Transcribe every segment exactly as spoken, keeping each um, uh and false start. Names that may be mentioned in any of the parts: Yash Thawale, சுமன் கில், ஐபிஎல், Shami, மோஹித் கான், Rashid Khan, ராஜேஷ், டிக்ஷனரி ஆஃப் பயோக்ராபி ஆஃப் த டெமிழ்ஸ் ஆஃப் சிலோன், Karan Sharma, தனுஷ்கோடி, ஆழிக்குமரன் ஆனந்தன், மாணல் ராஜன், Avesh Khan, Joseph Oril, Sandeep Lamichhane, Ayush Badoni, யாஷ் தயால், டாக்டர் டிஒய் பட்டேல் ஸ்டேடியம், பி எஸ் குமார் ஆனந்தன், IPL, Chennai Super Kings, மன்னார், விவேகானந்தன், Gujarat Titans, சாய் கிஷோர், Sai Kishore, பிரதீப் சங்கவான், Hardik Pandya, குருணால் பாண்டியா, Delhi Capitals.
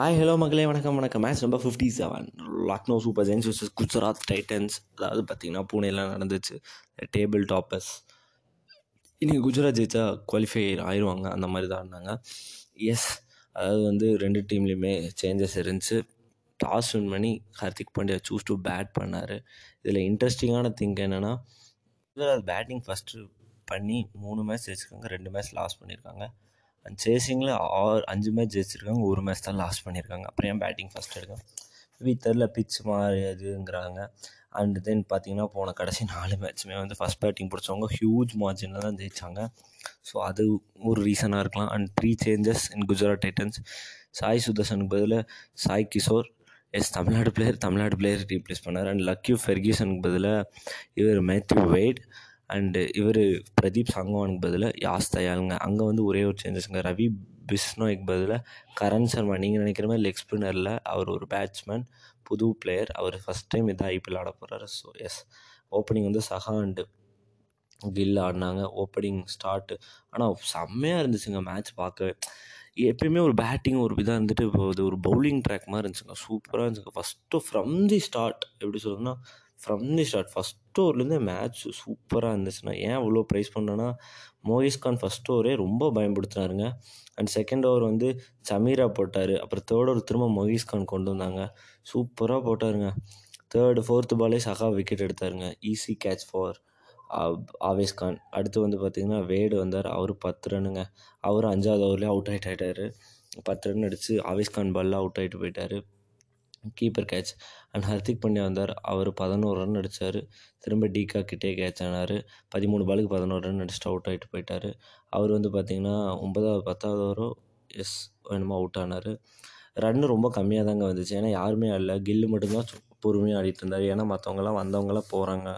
Hi hello மக்களே, வணக்கம் வணக்கம். Match number fifty seven Lucknow Super Giants versus Gujarat Titans. அதாவது பார்த்திங்கன்னா பூனேயில் நடந்துச்சு. Table toppers. இன்றைக்கி குஜராத் ஜெயிச்சா குவாலிஃபை ஆயிடுவாங்க, அந்த மாதிரி தான் இருந்தாங்க. எஸ், அதாவது வந்து ரெண்டு டீம்லேயுமே சேஞ்சஸ் இருந்துச்சு. டாஸ் வின் பண்ணி Hardik Pandya choose to bat பண்ணார். இதில் இன்ட்ரெஸ்டிங்கான திங்க் என்னென்னா, குஜராத் பேட்டிங் ஃபஸ்ட்டு பண்ணி மூணு மேட்ச் ஜெயிச்சிருக்காங்க, ரெண்டு மேட்ச் லாஸ் பண்ணியிருக்காங்க. அண்ட் சேசிங்கில் ஆறு அஞ்சு மேட்ச் ஜெயிச்சிருக்காங்க, ஒரு மேட்ச் தான் லாஸ் பண்ணியிருக்காங்க. அப்புறம் ஏன் பேட்டிங் ஃபஸ்ட் எடுக்காங்க? மேபி தெரில, பிச் மாதிரி அதுங்கிறாங்க. அண்ட் தென் பார்த்திங்கன்னா போன கடைசி நாலு மேட்ச்சுமே வந்து ஃபஸ்ட் பேட்டிங் பிடிச்சவங்க ஹியூஜ் மார்ஜினில் தான் ஜெயித்தாங்க. ஸோ அது ஒரு ரீசனாக இருக்கலாம். And three changes in Gujarat Titans. Sai சுதர்சனுக்கு பதிலாக சாய் கிஷோர், S Tamil Nadu player, Tamil Nadu player replace பண்ணார். அண்ட் லக்யூ ஃபெர்கியூசனுக்கு பதிலாக இவர் மேத்யூ வேட், அண்டு இவர் பிரதீப் சங்கவானுக்கு பதிலாக யாஷ் தயாலுங்க. அங்கே வந்து ஒரே ஒரு சேஞ்சஸ்ங்க, ரவி பிஷ்னோய்க்கு பதிலாக கரண் சர்மா. நீங்கள் நினைக்கிற மாதிரி லெக் ஸ்பின்னரில் அவர் ஒரு பேட்ஸ்மேன், புது பிளேயர். அவர் ஃபஸ்ட் டைம் இதான் ஐபிஎல் ஆட போகிறாரு. ஸோ எஸ், ஓப்பனிங் வந்து சஹா அண்டு கில் ஆடினாங்க. ஓப்பனிங் ஸ்டார்ட்டு ஆனால் செம்மையாக இருந்துச்சுங்க மேட்ச் பார்க்கவே. எப்பயுமே ஒரு பேட்டிங் ஒரு இதாக இருந்துட்டு இப்போ அது ஒரு பவுலிங் ட்ராக் மாதிரி இருந்துச்சுங்க. சூப்பராக இருந்துச்சுங்க. ஃபஸ்ட்டு ஃப்ரம் தி ஸ்டார்ட், எப்படி சொல்லணும்னா ஃப்ரம் தி ஸ்டார்ட் ஃபஸ்ட் ஓவர்லேருந்து மேட்ச் சூப்பராக இருந்துச்சுன்னா. ஏன் அவ்வளோ ப்ரைஸ் பண்ணோன்னா, மோஹித் கான் ஃபஸ்ட் ஓவரே ரொம்ப பயன்படுத்தினாருங்க. அண்ட் செகண்ட் ஓவர் வந்து சமீரா போட்டார். அப்புறம் தேர்ட் ஓவர் திரும்ப மோஹித் கான் கொண்டு வந்தாங்க, சூப்பராக போட்டாருங்க. தேர்டு ஃபோர்த்து பாலே சகா விக்கெட் எடுத்தாருங்க, easy catch for Avesh Khan. அடுத்து வந்து பார்த்திங்கன்னா வேடு வந்தார், அவர் பத்து ரன்னுங்க. அவர் அஞ்சாவது ஓவர்லேயே அவுட் ஆகிட்டு ஆகிட்டார். பத்து ரன் அடித்து அவேஷ் கான் பாலில் அவுட் ஆகிட்டு போயிட்டார், keeper catch. And Hardik Pandya வந்தார், அவர் பதினோரு ரன் அடித்தார். திரும்ப டீகா கிட்டே கேட்ச் ஆனார். பதிமூணு பாலுக்கு பதினோரு ரன் அடிச்சுட்டு அவுட் ஆகிட்டு போயிட்டார். அவர் வந்து பார்த்திங்கன்னா ஒன்பதாவது பத்தாவது ஓவரோ எஸ் என்னமோ அவுட் ஆனார். ரன்னு ரொம்ப கம்மியாக தாங்க வந்துச்சு, ஏன்னா யாருமே ஆடல. கில்லு மட்டும்தான் பொறுமையாக ஆடிட்டு இருந்தார், ஏன்னா மற்றவங்களாம் வந்தவங்களாம் போகிறாங்க.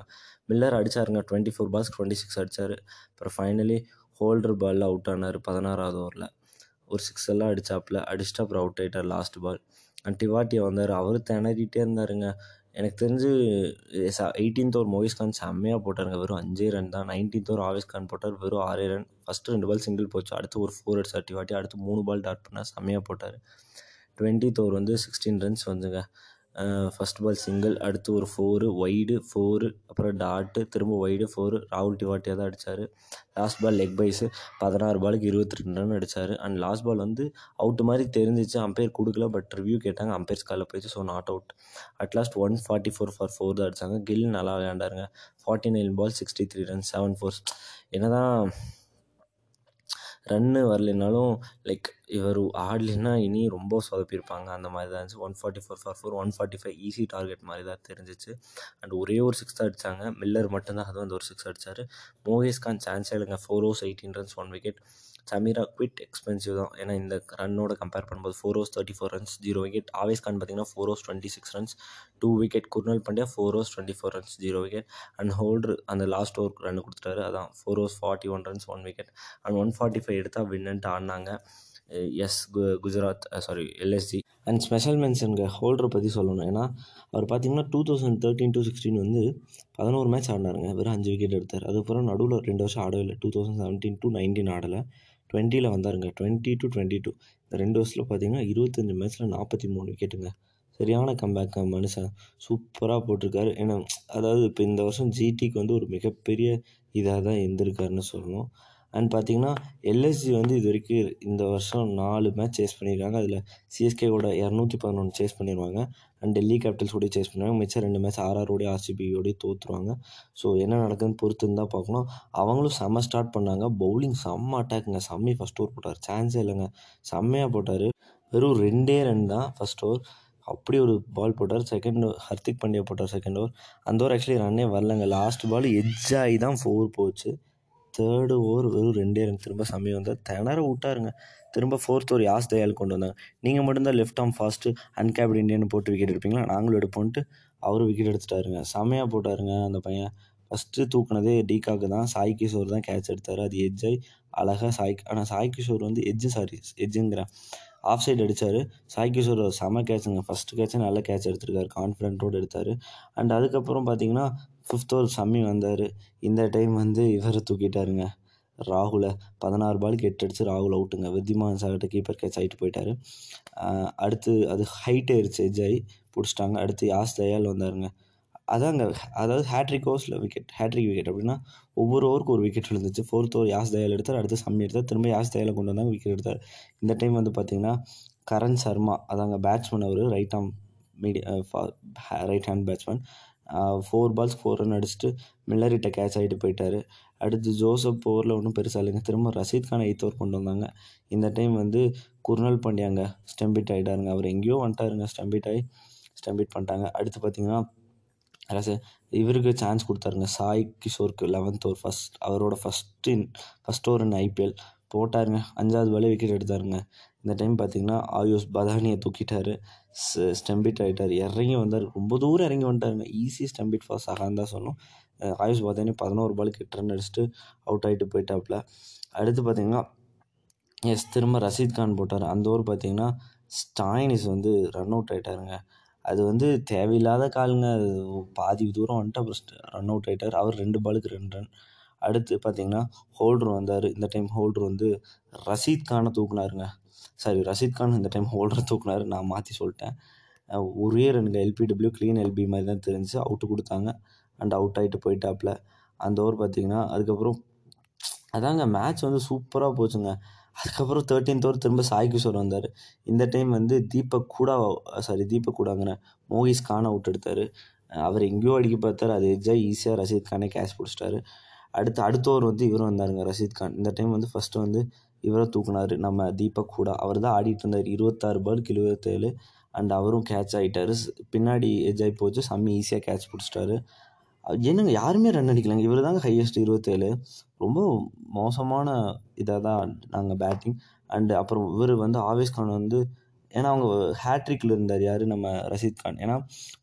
மில்லர் அடித்தாருங்க, டுவெண்ட்டி ஃபோர் பால்ஸ்க்கு டுவெண்ட்டி சிக்ஸ் அடித்தார். அப்புறம் ஃபைனலி ஹோல்டர் பாலில் அவுட் ஆனார். பதினாறாவது ஓவரில் ஒரு சிக்ஸ் எல்லாம் அடித்தாப்புல அடிச்சுட்டு அப்புறம் அவுட் ஆகிட்டார் லாஸ்ட் பால். அண்ட் டிவாட்டியை வந்தார், அவர் திணறிட்டே இருந்தாருங்க. எனக்கு தெரிஞ்சு எயிட்டீன்த் ஓவர் மோஹித் கான் செம்மையாக போட்டாருங்க, வெறும் அஞ்சே ரன் தான். நைன்டீன்த் ஓவர் அவேஷ் கான் போட்டார், வெறும் ஆறே ரன். ஃபஸ்ட்டு ரெண்டு பால் சிங்கிள் போச்சு, அடுத்து ஒரு ஃபோர் அடிச்சார் டிவாட்டி, அடுத்து மூணு பால் டாட் பண்ணால் செம்மையாக போட்டார். டுவெண்ட்டித் ஓவர் வந்து சிக்ஸ்டீன் ரன்ஸ் வந்துங்க. ஃபஸ்ட் பால் சிங்கிள், அடுத்து ஒரு ஃபோரு ஒய்டு ஃபோரு, அப்புறம் டாட்டு, திரும்ப ஒய்டு ஃபோரு. ராகுல் டிவாட்டியாக தான் அடித்தார். லாஸ்ட் பால் லெக் பைஸு, பதினாறு பாலுக்கு இருபத்தி ரெண்டு ரன் அடித்தார். அண்ட் லாஸ்ட் பால் வந்து அவுட்டு மாதிரி தெரிஞ்சிச்சு, அம்பையர் கொடுக்கல. பட் ரிவ்யூ கேட்டாங்க, அம்பையர் காலில் போயிடுச்சு, so not out. At last one forty four for four தான் அடித்தாங்க. கில் நல்லா விளையாண்டாருங்க, forty nine ball sixty three run seven fours. என்ன தான் ரன்னு வரலைனாலும் லைக் இவர் ஆடலைன்னா இனி ரொம்ப சொதப்பியிருப்பாங்க, அந்த மாதிரி தான் இருந்துச்சு. One forty four for four one forty five easy target மாதிரி தான் தெரிஞ்சிச்சு. அண்ட் ஒரே ஒரு சிக்ஸ் தான் அடித்தாங்க, மில்லர் மட்டும்தான், அது வந்து ஒரு சிக்ஸ் அடித்தார். மோஹித் கான் சான்ஸே இல்லைங்க, four overs eighteen runs one wicket. Chameera quite expensive தான், ஏன்னா இந்த ரன்னோட கம்பேர் பண்ணும்போது four overs thirty four runs zero wicket. Avesh Khan பார்த்திங்கன்னா four overs twenty six runs two wicket. குருணால் பாண்டியா four overs twenty four runs zero wicket. And Holder அந்த last over run கொடுத்துட்டாரு, அதான் four overs forty one runs one wicket. And one forty five எடுத்தால் வின்னுன்ட்டு ஆடினாங்க. Yes கு Gujarat sorry LSG. And special மென்ஷனுங்க ஹோல்டரை பற்றி சொல்லணும், ஏன்னா அவர் பார்த்திங்கன்னா two thousand thirteen two sixteen வந்து பதினோரு மேட்ச் ஆடினாருங்க, வெறும் அஞ்சு விக்கெட் எடுத்தார். அதுக்கப்புறம் நடுவில் ரெண்டு வருஷம் ஆடவே இல்லை, two thousand seventeen two nineteen ஆடலை. டுவெண்ட்டியில் வந்தாருங்க, டுவெண்ட்டி டூ டுவெண்ட்டி டூ இந்த ரெண்டு வருஷத்தில் பார்த்திங்கன்னா இருபத்தஞ்சி மேட்ச்சில் நாற்பத்தி மூணு விக்கெட்டுங்க. சரியான கம்பேக் மனுஷன், சூப்பராக போட்டிருக்காரு. ஏன்னா அதாவது இப்போ இந்த வருஷம் ஜிடிக்கு வந்து ஒரு மிகப்பெரிய இதாக தான் இருந்திருக்காருன்னு சொல்லணும். அண்ட் பார்த்திங்கன்னா எல்எஸ்ஜி வந்து இது வரைக்கும் இந்த வருஷம் நாலு மேட்ச் சேஸ் பண்ணியிருக்காங்க. அதில் சிஎஸ்கே கூட இரநூத்தி பதினொன்று சேஸ் பண்ணிடுவாங்க. அண்ட் டெல்லி கேபிட்டல்ஸ் கூட சேஸ் பண்ணுவாங்க. மிச்சம் ரெண்டு மேட்ச் ஆர்ஆரோடைய ஆர்சிபியோடய தோற்றுருவாங்க. ஸோ என்ன நடக்குதுன்னு பொறுத்துன்னு தான் பார்க்கணும். அவங்களும் செம்ம ஸ்டார்ட் பண்ணாங்க, பவுலிங் செம்ம அட்டாக்குங்க. செம்மி ஃபஸ்ட் ஓவர் போட்டார், சான்ஸே இல்லைங்க, செம்மையாக போட்டார். வெறும் ரெண்டே ரன் தான் ஃபஸ்ட் ஓவர், அப்படி ஒரு பால் போட்டார். செகண்ட் ஹார்திக் பாண்டியா போட்டார் செகண்ட் ஓவர். அந்த ஓவர் ஆக்சுவலி ரன்னே வரலங்க, லாஸ்ட் பால் எட்ஜ் ஆகி தான் ஃபோர் போச்சு. தேர்டு ஓவர் வெறும் ரெண்டே ரன், திரும்ப சமயம் வந்தால் திணற விட்டாருங்க. திரும்ப ஃபோர்த் ஓவர் யாஷ் தயால் கொண்டு வந்தாங்க. நீங்கள் மட்டும்தான் left arm fast uncapped Indian போட்டு விக்கெட் எடுப்பீங்களா, நாங்களும் எடுப்போன்ட்டு அவரும் விக்கெட் எடுத்துட்டாருங்க. செமையாக போட்டாருங்க அந்த பையன். ஃபஸ்ட்டு தூக்குனதே டீகாக்கு தான், சாய் கிஷோர் தான் கேட்ச் எடுத்தார். அது எஜ்ஜாய் அழகாக சாய், ஆனால் சாய் கிஷோர் வந்து எஜ்ஜு சாரி எஜ்ஜுங்கிறேன் ஆஃப் சைடு அடித்தார். சாய் கிஷோர் செம கேட்சுங்க, ஃபஸ்ட்டு கேட்சை நல்ல கேட்ச் எடுத்திருக்காரு, கான்ஃபிடென்ட்டோடு எடுத்தார். அண்ட் அதுக்கப்புறம் பார்த்திங்கன்னா ஃபிஃப்த் ஓவர் சம்மி வந்தார். இந்த டைம் வந்து இவரை தூக்கிட்டாருங்க, ராகுலை பதினாறு பாலுக்கு எட்டு அடிச்சு ராகுல் அவுட்டுங்க. வித்திமான் சாகிட்ட கீப்பர் கேட்ச் ஆகிட்டு போயிட்டார். அடுத்து அது ஹைட் ஆயிடுச்சு, எஜ்ஜாயி பிடிச்சிட்டாங்க. அடுத்து யாஷ் தயால் வந்தாருங்க. அதாங்க, அதாவது ஹேட்ரிக் ஓவர்ஸில் விக்கெட், ஹேட்ரிக் விக்கெட் அப்படின்னா ஒவ்வொரு ஓவருக்கு ஒரு விக்கெட் விழுந்துச்சு. ஃபோர்த் ஓவர் யாஷ் தயால் எடுத்தார், அடுத்து சம்மி எடுத்தார், திரும்ப யாஷ் தயாலை கொண்டு வந்தாங்க, விக்கெட் எடுத்தார். இந்த டைம் வந்து பார்த்திங்கன்னா கரண் சர்மா, அதாங்க பேட்ஸ்மேன், அவர் right arm medium right hand batsman, four balls four run அடிச்சுட்டு மில்லர்கிட்ட கேட்ச் ஆகிட்டு போயிட்டார். அடுத்து ஜோசப் ஓரில் ஒன்றும் பெருசாக இல்லைங்க. திரும்ப ரஷீத் கான் எயித் ஓவர் கொண்டு வந்தாங்க. இந்த டைம் வந்து குருணால் பாண்டியாங்க ஸ்டம்பிட் ஆகிட்டாருங்க. அவர் எங்கேயோ வந்துட்டாருங்க, ஸ்டம்பிட் ஆகி ஸ்டம்பிட் பண்ணிட்டாங்க. அடுத்து பார்த்திங்கன்னா ரச இவருக்கு சான்ஸ் கொடுத்தாருங்க, சாய் கிஷோருக்கு லெவன்த் ஓவர் ஃபஸ்ட், அவரோட first in first over in ஐபிஎல் போட்டாருங்க. அஞ்சாவது பாலே விக்கெட் எடுத்தாருங்க. இந்த டைம் பார்த்திங்கன்னா ஆயுஷ் பதானியை தூக்கிட்டார், ஸ்டம்பிட் ஆகிட்டார். இறங்கி வந்தார், ரொம்ப தூரம் இறங்கி வந்துட்டாருங்க. ஈஸி ஸ்டம்பிட் ஃபாஸ்ட் ஆகான்னு தான் சொன்னோம். ஆயுஷ் பதானி பதினோரு பாலுக்கு எட்டு ரன் அடிச்சுட்டு அவுட் ஆகிட்டு போயிட்டாப்புல. அடுத்து பார்த்திங்கன்னா எஸ் திரும்ப ரஷீத் கான் போட்டார். அந்த ஓவர் பார்த்திங்கன்னா ஸ்டாயினிஸ் வந்து ரன் அவுட் ஆகிட்டாருங்க. அது வந்து தேவையில்லாத காலுங்க, அது பாதி தூரம் வந்துட்டு அப்புறம் ரன் அவுட் ஆகிட்டார். அவர் ரெண்டு பாலுக்கு ரெண்டு ரன். அடுத்து பார்த்திங்கன்னா ஹோல்டர் வந்தார். இந்த டைம் ஹோல்டர் வந்து ரஷீத் கானை தூக்குனாருங்க. சாரி ரஷீத் கான் இந்த டைம் ஹோல்டர் தூக்குனார், நான் மாற்றி சொல்லிட்டேன். ஒரே ரெண்டு எல்பிடபிள்யூ க்ளீன் எல்பி மாதிரி தான் தெரிஞ்சு அவுட்டு கொடுத்தாங்க. அண்ட் அவுட் ஆகிட்டு போயிட்டாப்புல அந்த ஓவர் பார்த்திங்கன்னா. அதுக்கப்புறம் அதாங்க மேட்ச் வந்து சூப்பராக போச்சுங்க. அதுக்கப்புறம் தேர்ட்டீன்த் ஓவர் திரும்ப சாய் கிஷோர் வந்தார். இந்த டைம் வந்து தீபக் ஹூடா சாரி தீபக் ஹூடாங்கிற மோகிஸ் கான் அவுட் எடுத்தார். அவர் எங்கேயோ அடிக்க பார்த்தார், அது எஜ்ஜாக ஈஸியாக ரஷீத் கானே கேட்ச் பிடிச்சிட்டாரு. அடுத்து அடுத்த ஓவர் வந்து இவரும் வந்தாருங்க, ரஷீத் கான். இந்த டைம் வந்து ஃபஸ்ட்டு வந்து இவரை தூக்குனார், நம்ம தீபக் ஹூடா. அவர் தான் ஆடிட்டு இருந்தார், இருபத்தாறு பாலுக்கு எழுபத்தேழு அண்ட் அவரும் கேட்ச் ஆகிட்டார். பின்னாடி எஜ்ஜாய் போச்சு, சம்மி ஈஸியாக கேட்ச் பிடிச்சிட்டாரு. என்னங்க யாருமே ரன் அடிக்கலாங்க, இவர் தாங்க ஹையஸ்ட் இருபத்தேழு. ரொம்ப மோசமான இதாக தான் நாங்கள் பேட்டிங். அண்டு அப்புறம் இவர் வந்து ஆவேஷ் கான் வந்து, ஏன்னா அவங்க ஹேட்ரிக்கில் இருந்தார் யார், நம்ம ரஷீத் கான். ஏன்னா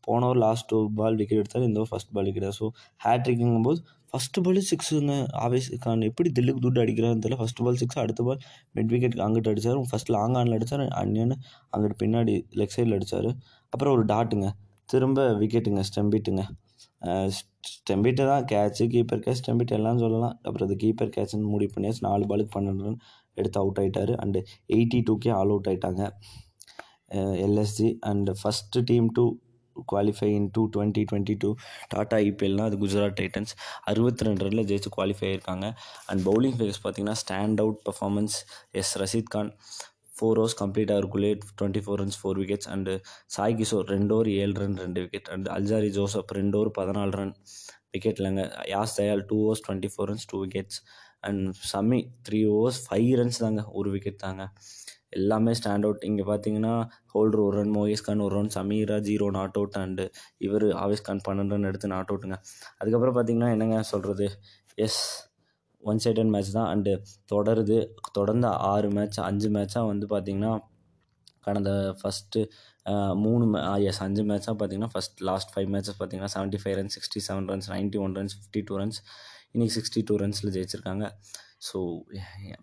போன ஓவர் லாஸ்ட் ஒரு பால் விக்கெட் எடுத்தார், இந்த over first ball wicket. So ஹேட்ரிக்குங்கும் போது ஃபஸ்ட்டு பால் சிக்ஸுங்க. ஆவேஷ் கான் எப்படி தில்லுக்கு துட்டு அடிக்கிறான்னு தெரியல. ஃபஸ்ட்டு பால் சிக்ஸ், அடுத்த பால் மிட் விக்கெட் அங்கிட்டு அடித்தார். ஃபஸ்ட் லாங் ஆனில் அடித்தார், அன்னியன்னு அங்கிட்டு பின்னாடி லெக் சைடில் அடித்தார். அப்புறம் ஒரு டாட்டுங்க, திரும்ப விக்கெட்டுங்க, ஸ்டம்பிட்டுங்க. ஸ்டம்பிட்டு தான் கேட்சு, கீப்பர் கேட்ச், ஸ்டம்பிட் எல்லாம் சொல்லலாம். அப்புறம் அது கீப்பர் கேட்சுன்னு முடிவு பண்ணியாச்சு. நாலு பாலுக்கு பன்னெண்டு ரன் எடுத்து அவுட் ஆகிட்டார். அண்டு எயிட்டி டூக்கே ஆல் அவுட் ஆகிட்டாங்க LSG. And first team to qualify in two twenty twenty two Tata ஐபிஎல்னால் அது குஜராத் டைட்டன்ஸ் அறுபத்தி ரெண்டு ரனில் ஜெயிச்சு குவாலிஃபை ஆகியிருக்காங்க. அண்ட் பவுலிங் ஃபேஸ் பார்த்திங்கன்னா stand out performance yes Rashid Khan four overs complete ஆகிறக்குள்ளே twenty four runs four wickets. And சாய் கிஷோர் ரெண்டு ஓவர் ஏழு ரன் ரெண்டு விக்கெட். அண்ட் அல்சாரி ஜோசப் ரெண்டு ஓவர் பதினாலு ரன் விக்கெட் இல்லைங்க. யாஷ் தயால் two overs twenty four runs two wickets. And Shami three overs five runs தாங்க, ஒரு விக்கெட் தாங்க. எல்லாமே ஸ்டாண்ட் அவுட். இங்கே பார்த்தீங்கன்னா ஹோல்டர் ஒரு ரன், மோகிஸ் கான் ஒரு run, Chameera zero not out, and இவர் ஆவேஷ் கான் பன்னெண்டு ரன் எடுத்து நாட் அவுட்டுங்க. அதுக்கப்புறம் பார்த்திங்கன்னா என்னங்க சொல்கிறது, எஸ் ஒன் சைடன் மேட்ச் தான். அண்டு தொடருது, தொடர்ந்து ஆறு மேட்ச் அஞ்சு மேட்சாக வந்து பார்த்திங்கன்னா கடந்த ஃபஸ்ட்டு மூணு எஸ் அஞ்சு மேட்சாக பார்த்திங்கன்னா ஃபஸ்ட் லாஸ்ட் ஃபைவ் மேட்சஸ் பார்த்திங்கன்னா seventy five runs, sixty seven runs, ninety one runs, fifty two runs, இன்றைக்கி சிக்ஸ்டி டூ ரன்ஸில் ஜெயிச்சிருக்காங்க. ஸோ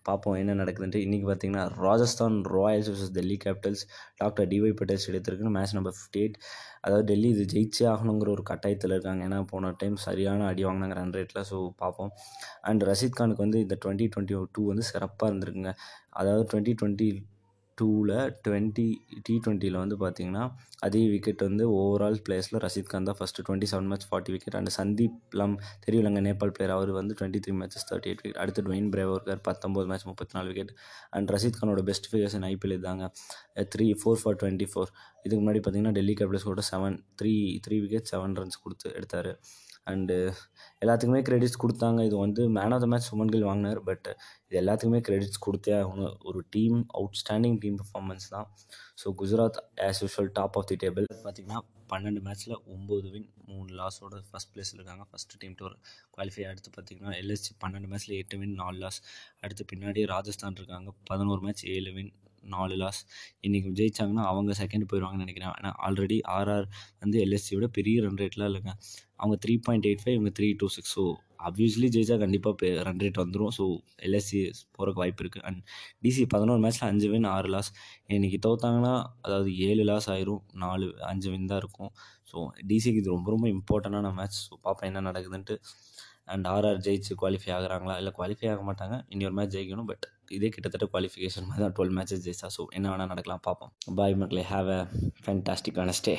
பார்ப்போம் என்ன நடக்குதுன்ட்டு. இன்றைக்கி பார்த்திங்கன்னா Rajasthan Royals versus Delhi Capitals doctor DY Patil ஸ்டேடியத்திற்கு மேட்ச் நம்பர் ஃபிஃப்டி எயிட். அதாவது டெல்லி இது ஜெயிச்சே ஆகணுங்கிற ஒரு கட்டாயத்தில் இருக்காங்க. ஏன்னா போன டைம் சரியான அடி வாங்கினாங்க ரன் ரேட்டில். ஸோ பார்ப்போம். அண்ட் ரஷீத் கானுக்கு வந்து இந்த டுவெண்ட்டி டுவெண்ட்டி டூ வந்து சிறப்பாக இருந்திருக்குங்க. அதாவது டுவெண்ட்டி டுவெண்ட்டி டூவில் டுவெண்ட்டி டி டுவெண்ட்டியில் வந்து பார்த்திங்கன்னா அதே விக்கெட் வந்து ஓவரால் பிளேயர்ஸில் ரஷீத் கான் தான் first twenty seven match forty wicket. And Sandeep லம் தெரியலங்க, நேபாள் பிளேயர், அவர் வந்து twenty three matches thirty eight wicket. அடுத்து டுவைன் பிரேவர்கர் பத்தொம்போது மேட்ச் முப்பத்தி நாலு விக்கெட். அண்ட் ரஷீத் கானோட பெஸ்ட் ஃபிகர்ஸ் இன் ஐபிஎல் இதாங்க, three four for twenty four. இதுக்கு முன்னாடி பார்த்திங்கன்னா டெல்லி கேபிட்டல்ஸ் கூட seven three three wicket seven runs கொடுத்து எடுத்தார். அண்டு எல்லாத்துக்குமே கிரெடிட்ஸ் கொடுத்தாங்க. இது வந்து man of the match சுமன் கில் வாங்கினார். பட் இது எல்லாத்துக்குமே கிரெடிட்ஸ் கொடுத்தே அவங்க ஒரு டீம் அவுட்ஸ்டாண்டிங் டீம் பர்ஃபார்மன்ஸ் தான். So Gujarat as usual top of the table. பார்த்திங்கன்னா பன்னெண்டு மேட்ச்சில் ஒம்பது வின் மூணு லாஸோட ஃபஸ்ட் பிளேஸில் இருக்காங்க, ஃபஸ்ட்டு டீம் டூர் குவாலிஃபை. அடுத்து பார்த்திங்கன்னா எல்எஸ்சி பன்னெண்டு மேட்ச்சில் எட்டு வின் நாலு லாஸ். அடுத்து பின்னாடி ராஜஸ்தான் இருக்காங்க, பதினோரு மேட்ச் ஏழு வின் நாலு லாஸ். இன்றைக்கி ஜெயிச்சாங்கன்னா அவங்க செகண்ட் போயிடுவாங்கன்னு நினைக்கிறேன். ஏன்னா ஆல்ரெடி ஆர்ஆர் வந்து எல்எஸ்சியோட பெரிய ரன் ரேட்லாம் இல்லைங்க. அவங்க த்ரீ பாயிண்ட் எயிட் ஃபைவ், இவங்க three two six. So obviously ஜெயிச்சா கண்டிப்பாக ரன் ரேட் வந்துடும். ஸோ எல்எஸ்சி போகிறக்கு வாய்ப்பு இருக்குது. அண்ட் டிசி பதினோரு மேட்ச்சில் அஞ்சு வின் ஆறு லாஸ். இன்றைக்கி தோத்தாங்கன்னா அதாவது ஏழு லாஸ் ஆயிரும், நாலு அஞ்சு வின் தான் இருக்கும். ஸோ டிசிக்கு இது ரொம்ப ரொம்ப இம்பார்ட்டண்டான மேட்ச். ஸோ பார்ப்பேன் என்ன நடக்குதுன்ட்டு. அண்ட் ஆர்ஆர் ஜெயிச்சு குவாலிஃபை ஆகிறாங்களா, இல்லை குவாலிஃபை ஆக மாட்டாங்க, இன்னொரு மேட்ச் ஜெயிக்கணும், பட் இதே கிட்டத்தட்ட குவாலிஃபிகேஷன் மாதிரி தான் டுவெல் மேட்சஸ் ஜெயிச்சா. ஸோ என்ன வேணால் நடக்கலாம், பார்ப்போம். பாய் மக்களே, ஹாவ் அ ஃபேன்டாஸ்டிக் ஆனஸ்டே.